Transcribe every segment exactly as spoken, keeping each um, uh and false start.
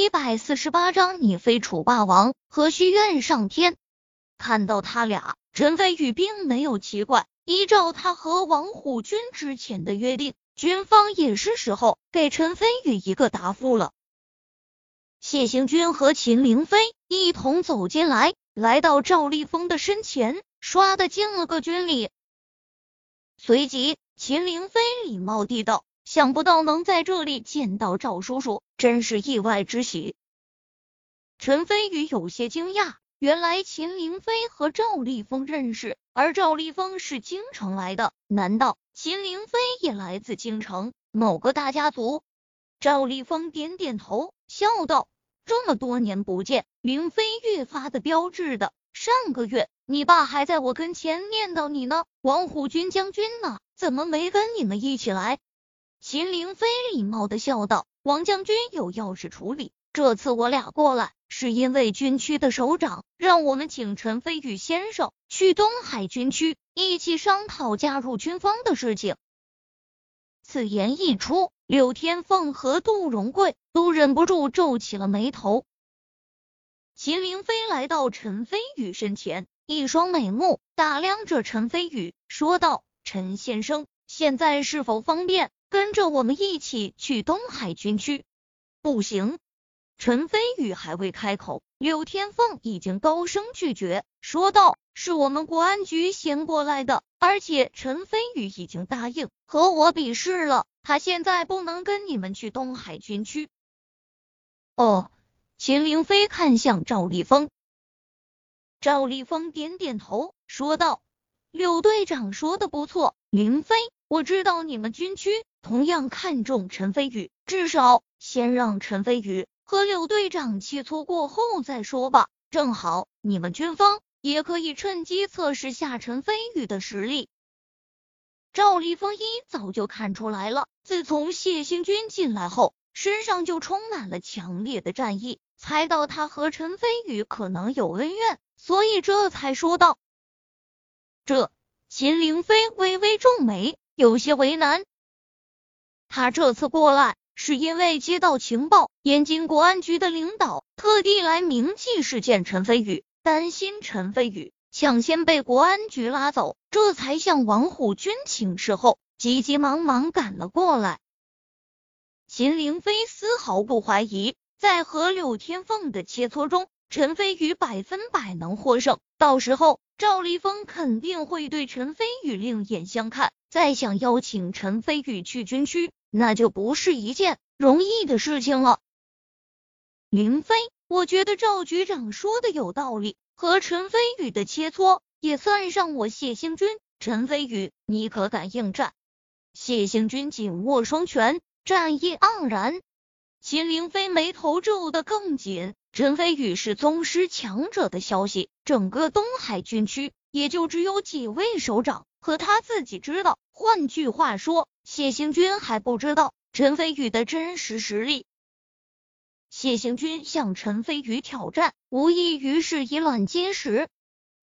一百四十八章你非楚霸王何须怨上天。看到他俩，陈飞宇并没有奇怪，依照他和王虎军之前的约定，军方也是时候给陈飞宇一个答复了。谢行军和秦凌飞一同走进来，来到赵立峰的身前，唰的敬了个军礼。随即秦凌飞礼貌地道，想不到能在这里见到赵叔叔，真是意外之喜。陈飞宇有些惊讶，原来秦凌飞和赵立峰认识，而赵立峰是京城来的，难道秦凌飞也来自京城某个大家族？赵立峰点点头，笑道，这么多年不见，凌飞越发的标致的，上个月你爸还在我跟前念叨你呢，王虎军将军呢，怎么没跟你们一起来？秦凌飞礼貌的笑道，王将军有要事处理，这次我俩过来是因为军区的首长让我们请陈飞宇先生去东海军区一起商讨加入军方的事情。此言一出，柳天凤和杜荣贵都忍不住皱起了眉头。秦凌飞来到陈飞宇身前，一双美目打量着陈飞宇，说道，陈先生，现在是否方便跟着我们一起去东海军区？不行。陈飞宇还未开口，柳天凤已经高声拒绝，说道，是我们国安局先过来的，而且陈飞宇已经答应和我比试了，他现在不能跟你们去东海军区。哦。秦凌飞看向赵立峰，赵立峰点点头，说道，柳队长说的不错，凌飞，我知道你们军区同样看重陈飞宇，至少先让陈飞宇和柳队长切磋过后再说吧，正好你们军方也可以趁机测试下陈飞宇的实力。赵立峰一早就看出来了，自从谢兴军进来后，身上就充满了强烈的战意，猜到他和陈飞宇可能有恩怨，所以这才说道。这秦凌飞微微皱眉，有些为难。他这次过来是因为接到情报，燕京国安局的领导特地来明记事件陈飞宇，担心陈飞宇抢先被国安局拉走，这才向王虎军请示后急急忙忙赶了过来。秦凌飞丝毫不怀疑，在和柳天凤的切磋中，陈飞宇百分百能获胜，到时候赵立峰肯定会对陈飞宇另眼相看，再想邀请陈飞宇去军区，那就不是一件容易的事情了。凌飞，我觉得赵局长说的有道理，和陈飞宇的切磋也算上我谢兴军，陈飞宇，你可敢应战？谢兴军紧握双拳，战意盎然。秦凌飞眉头皱得更紧，陈飞宇是宗师强者的消息，整个东海军区也就只有几位首长和他自己知道，换句话说，谢行军还不知道陈飞宇的真实实力。谢行军向陈飞宇挑战，无异于是以卵击石。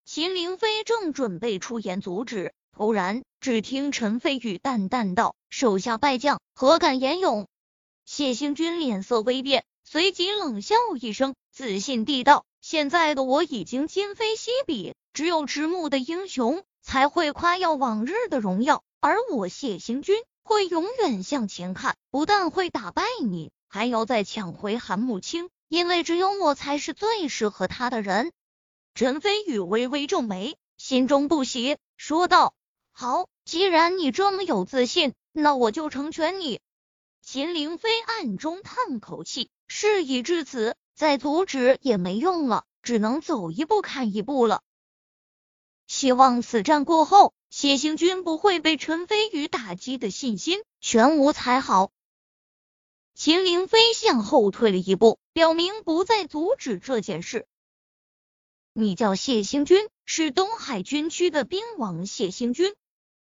秦凌飞正准备出言阻止，突然只听陈飞宇淡淡道，手下败将何敢言勇？谢行军脸色微变，随即冷笑一声，自信地道，现在的我已经今非昔比，只有迟暮的英雄才会夸耀往日的荣耀，而我谢行军会永远向前看，不但会打败你，还要再抢回韩慕清，因为只有我才是最适合他的人。陈飞宇微微皱眉，心中不喜，说道，好，既然你这么有自信，那我就成全你。秦凌飞暗中叹口气，事已至此，再阻止也没用了，只能走一步看一步了。希望此战过后，谢行军不会被陈飞宇打击的信心全无才好。秦凌飞向后退了一步，表明不再阻止这件事。你叫谢行军，是东海军区的兵王谢行军。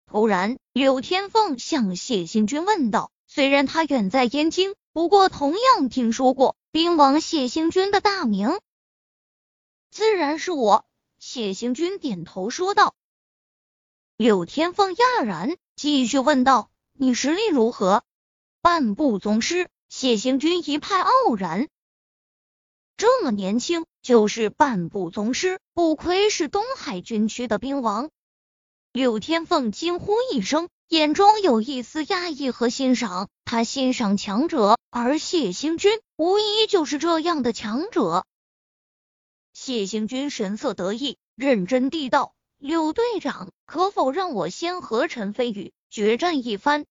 突然，柳天凤向谢行军问道，虽然他远在燕京，不过同样听说过兵王谢行军的大名。自然是我，谢行军点头说道。柳天凤讶然，继续问道，你实力如何？半步宗师，谢行军一派傲然。这么年轻就是半步宗师，不愧是东海军区的兵王。柳天凤惊呼一声，眼中有一丝压抑和欣赏，他欣赏强者，而谢兴军无疑就是这样的强者。谢兴军神色得意，认真地道：柳队长，可否让我先和陈飞宇决战一番？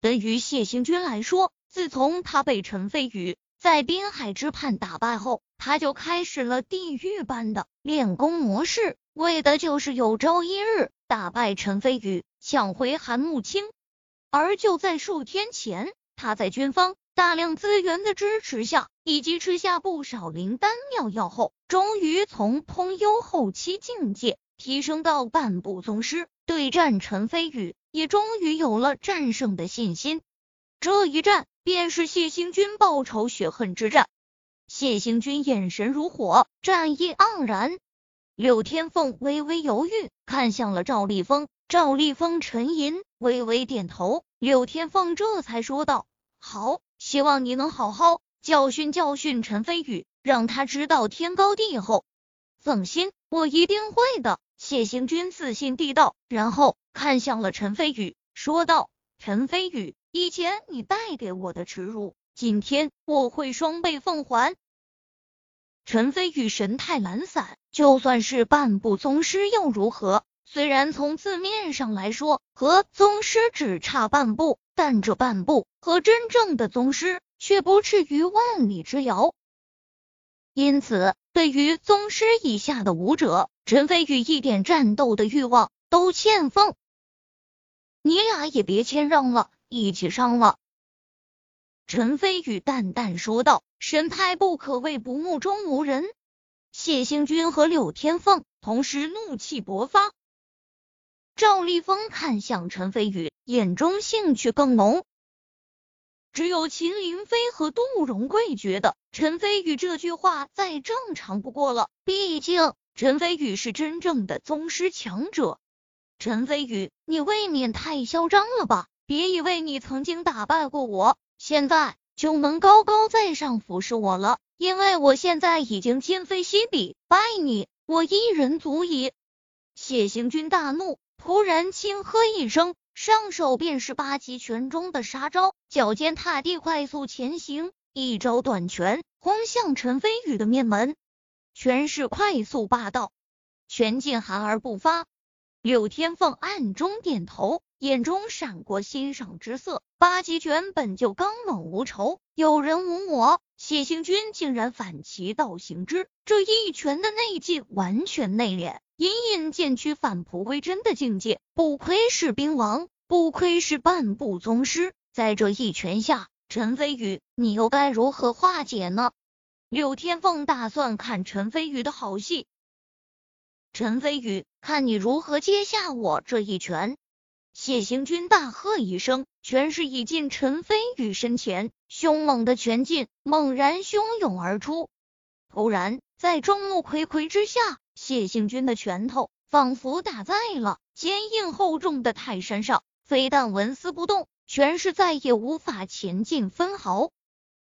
对于谢兴军来说，自从他被陈飞宇在滨海之畔打败后，他就开始了地狱般的练功模式，为的就是有朝一日打败陈飞宇，抢回韩慕清。而就在数天前，他在军方大量资源的支持下，以及吃下不少灵丹妙药后，终于从通幽后期境界提升到半步宗师，对战陈飞宇也终于有了战胜的信心。这一战便是谢兴军报仇雪恨之战。谢兴军眼神如火，战意盎然。柳天凤微微犹豫，看向了赵立峰，赵立峰沉吟，微微点头。柳天凤这才说道：好，希望你能好好教训教训陈飞宇，让他知道天高地厚。放心，我一定会的。谢行军自信地道，然后看向了陈飞宇，说道：陈飞宇，以前你带给我的耻辱，今天我会双倍奉还。陈飞宇神态懒散，就算是半步宗师又如何？虽然从字面上来说和宗师只差半步，但这半步和真正的宗师却不至于万里之遥。因此，对于宗师以下的武者，陈飞宇一点战斗的欲望都欠奉。你俩也别谦让了，一起上了。陈飞宇淡淡说道，神态不可谓不目中无人。谢兴军和柳天凤同时怒气勃发。赵立峰看向陈飞宇，眼中兴趣更浓。只有秦林飞和杜荣贵觉得陈飞宇这句话再正常不过了，毕竟陈飞宇是真正的宗师强者。陈飞宇，你未免太嚣张了吧，别以为你曾经打败过我，现在就能高高在上俯视我了，因为我现在已经今非昔比，拜你我一人足矣。谢行军大怒，突然轻喝一声，上手便是八极拳中的杀招，脚尖踏地快速前行，一招短拳轰向陈飞宇的面门，拳势快速霸道，拳尽含而不发。柳天凤暗中点头，眼中闪过欣赏之色。八极拳本就刚猛无仇，有人无我，谢兴军竟然反其道行之，这一拳的内劲完全内敛，隐隐渐趋返璞归真的境界，不愧是兵王，不愧是半步宗师。在这一拳下，陈飞宇，你又该如何化解呢？柳天凤打算看陈飞宇的好戏。陈飞宇，看你如何接下我这一拳。谢行军大喝一声，拳势已进陈飞宇身前，凶猛的拳劲猛然汹涌而出。突然，在众目睽睽之下，谢行军的拳头仿佛打在了坚硬厚重的泰山上，非但纹丝不动，拳势再也无法前进分毫。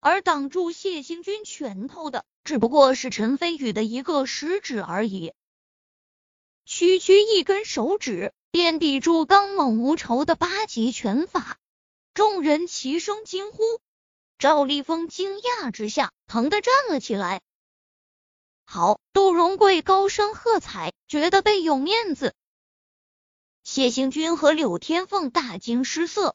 而挡住谢行军拳头的，只不过是陈飞宇的一个食指而已。区区一根手指，便抵住刚猛无仇的八极拳法。众人齐声惊呼，赵立峰惊讶之下，疼得站了起来。好，杜荣贵高声喝彩，觉得倍有面子。谢行军和柳天凤大惊失色。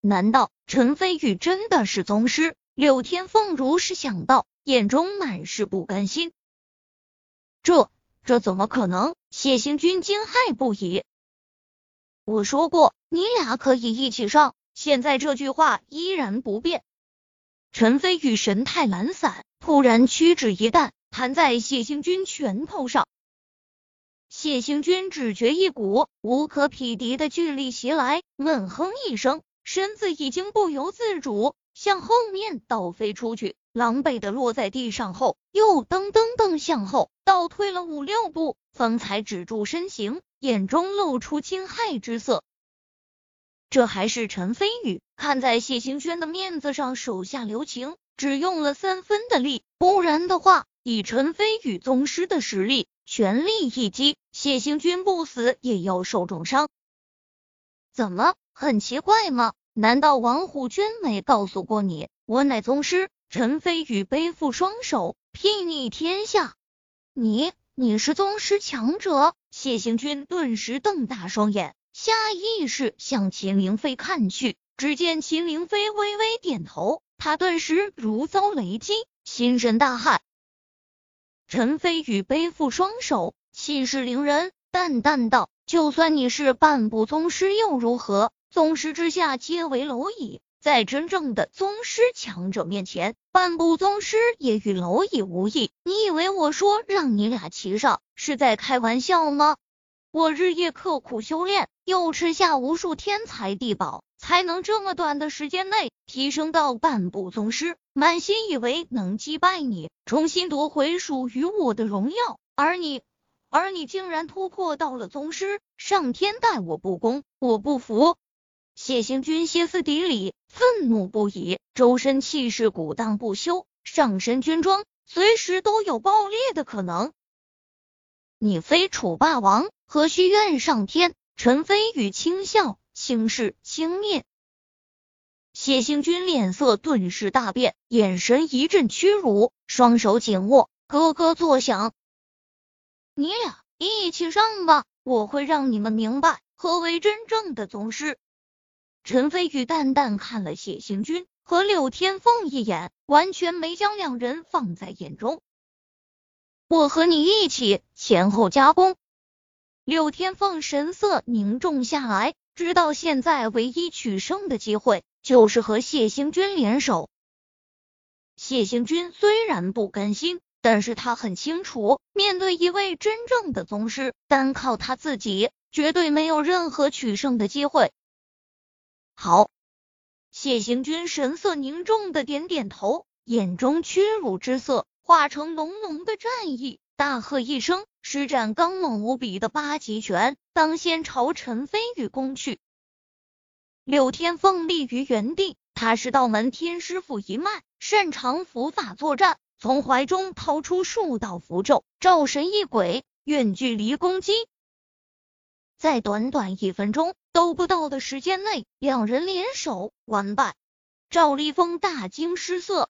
难道陈飞宇真的是宗师？柳天凤如是想到，眼中满是不甘心。这这怎么可能？谢行军惊骇不已。我说过你俩可以一起上，现在这句话依然不变。陈飞宇神态懒散，突然屈指一弹，弹在谢行军拳头上。谢行军只觉一股无可匹敌的巨力袭来，闷哼一声，身子已经不由自主向后面倒飞出去，狼狈的落在地上后，又噔噔噔向后倒退了五六步，方才止住身形，眼中露出惊骇之色。这还是陈飞宇看在谢行轩的面子上手下留情，只用了三分的力，不然的话，以陈飞宇宗师的实力，全力一击，谢行军不死也要受重伤。怎么，很奇怪吗？难道王虎军没告诉过你，我乃宗师，陈飞宇背负双手，睥睨天下。你，你是宗师强者？谢行军顿时瞪大双眼，下意识向秦凌飞看去，只见秦凌飞微微点头，他顿时如遭雷击，心神大骇。陈飞宇背负双手，气势凌人，淡淡道：就算你是半步宗师又如何？宗师之下皆为蝼蚁，在真正的宗师强者面前，半步宗师也与蝼蚁无异。你以为我说让你俩骑上是在开玩笑吗？我日夜刻苦修炼，又吃下无数天才地宝，才能这么短的时间内提升到半步宗师，满心以为能击败你，重新夺回属于我的荣耀，而你而你竟然突破到了宗师，上天待我不公，我不服。谢行军歇斯底里，愤怒不已，周身气势鼓荡不休，上身军装随时都有爆裂的可能。你非楚霸王，何须怨上天？陈飞宇轻笑，轻视轻蔑。谢行军脸色顿时大变，眼神一阵屈辱，双手紧握，咯咯作响。你俩一起上吧，我会让你们明白何为真正的宗师。陈飞宇淡淡看了谢行军和柳天凤一眼，完全没将两人放在眼中。我和你一起前后夹攻。柳天凤神色凝重下来，知道现在唯一取胜的机会就是和谢行军联手。谢行军虽然不甘心，但是他很清楚，面对一位真正的宗师，单靠他自己绝对没有任何取胜的机会。好，谢行军神色凝重的点点头，眼中屈辱之色化成浓浓的战意，大喝一声，施展刚猛无比的八极拳，当先朝陈飞宇攻去。柳天凤立于原地，他是道门天师傅一脉，擅长伏法作战，从怀中掏出数道符咒，照神一鬼，远距离攻击。在短短一分钟都不到的时间内，两人联手完败。赵立峰大惊失色，